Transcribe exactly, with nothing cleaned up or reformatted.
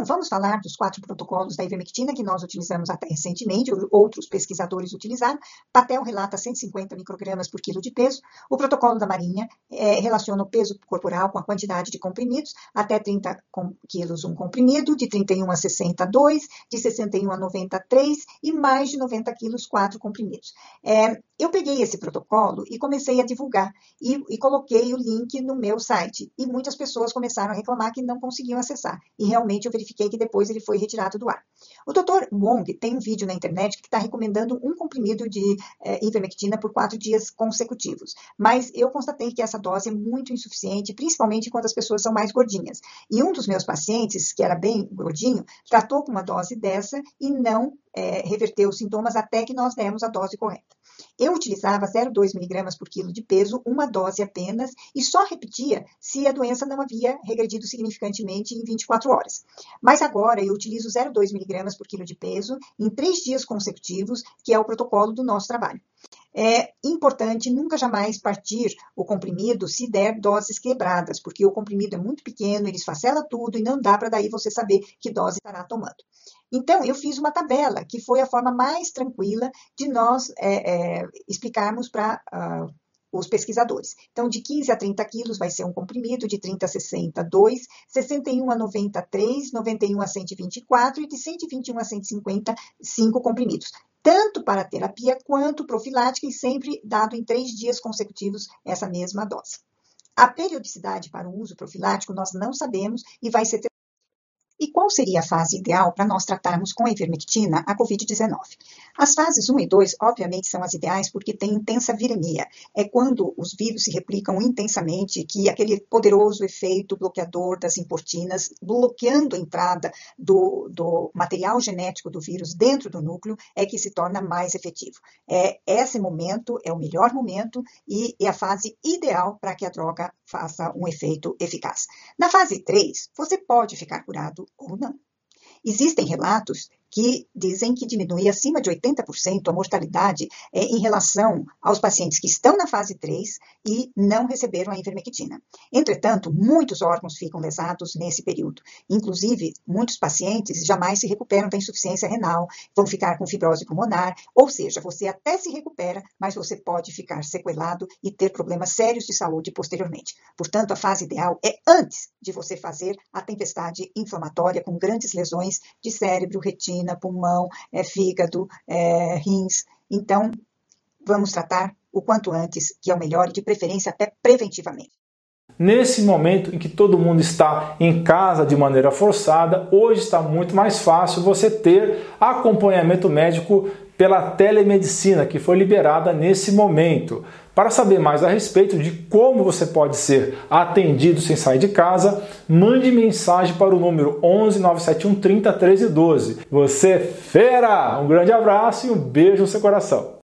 Então, vamos falar dos quatro protocolos da ivermectina que nós utilizamos até recentemente, ou outros pesquisadores utilizaram. Patel relata cento e cinquenta microgramas por quilo de peso. O protocolo da Marinha é, relaciona o peso corporal com a quantidade de comprimidos, até trinta quilos um comprimido, de trinta e um a sessenta, dois, de sessenta e um a noventa, três, e mais de noventa quilos, quatro comprimidos. É, eu peguei esse protocolo e comecei a divulgar, e, e coloquei o link no meu site, e muitas pessoas começaram a reclamar que não conseguiam acessar, e realmente eu verifiquei que depois ele foi retirado do ar. O doutor Wong tem um vídeo na internet que está recomendando um comprimido de eh, ivermectina por quatro dias consecutivos, mas eu constatei que essa dose é muito insuficiente, principalmente quando as pessoas são mais gordinhas. E um dos meus pacientes, que era bem gordinho, tratou com uma dose dessa e não eh, reverteu os sintomas até que nós demos a dose correta. Eu utilizava zero vírgula dois miligramas por quilo de peso, uma dose apenas, e só repetia se a doença não havia regredido significantemente em vinte e quatro horas. Mas agora eu utilizo zero vírgula dois miligramas por quilo de peso em três dias consecutivos, que é o protocolo do nosso trabalho. É importante nunca jamais partir o comprimido se der doses quebradas, porque o comprimido é muito pequeno, ele esfacela tudo e não dá para daí você saber que dose estará tomando. Então, eu fiz uma tabela, que foi a forma mais tranquila de nós é, é, explicarmos para uh, os pesquisadores. Então, de quinze a trinta quilos vai ser um comprimido, de trinta a sessenta, dois, sessenta e um a noventa, três, noventa e um a cento e vinte e quatro e de cento e vinte e um a cento e cinquenta, cinco comprimidos. Tanto para terapia quanto profilática e sempre dado em três dias consecutivos essa mesma dose. A periodicidade para o uso profilático nós não sabemos e vai ser. E qual seria a fase ideal para nós tratarmos com a ivermectina a covid dezenove? As fases um e dois, obviamente, são as ideais porque tem intensa viremia. É quando os vírus se replicam intensamente que aquele poderoso efeito bloqueador das importinas, bloqueando a entrada do, do material genético do vírus dentro do núcleo, é que se torna mais efetivo. É, esse momento é o melhor momento e é a fase ideal para que a droga faça um efeito eficaz. Na fase três, você pode ficar curado ou não. Existem relatos que dizem que diminui acima de oitenta por cento a mortalidade eh, em relação aos pacientes que estão na fase três e não receberam a ivermectina. Entretanto, muitos órgãos ficam lesados nesse período. Inclusive, muitos pacientes jamais se recuperam da insuficiência renal, vão ficar com fibrose pulmonar, ou seja, você até se recupera, mas você pode ficar sequelado e ter problemas sérios de saúde posteriormente. Portanto, a fase ideal é antes de você fazer a tempestade inflamatória com grandes lesões de cérebro, retina, pulmão, é, fígado, é, rins. Então, vamos tratar o quanto antes, que é o melhor e de preferência até preventivamente. Nesse momento em que todo mundo está em casa de maneira forçada, hoje está muito mais fácil você ter acompanhamento médico pela telemedicina, que foi liberada nesse momento. Para saber mais a respeito de como você pode ser atendido sem sair de casa, mande mensagem para o número onze, nove sete um, trinta, treze, doze. Você é fera! Um grande abraço e um beijo no seu coração!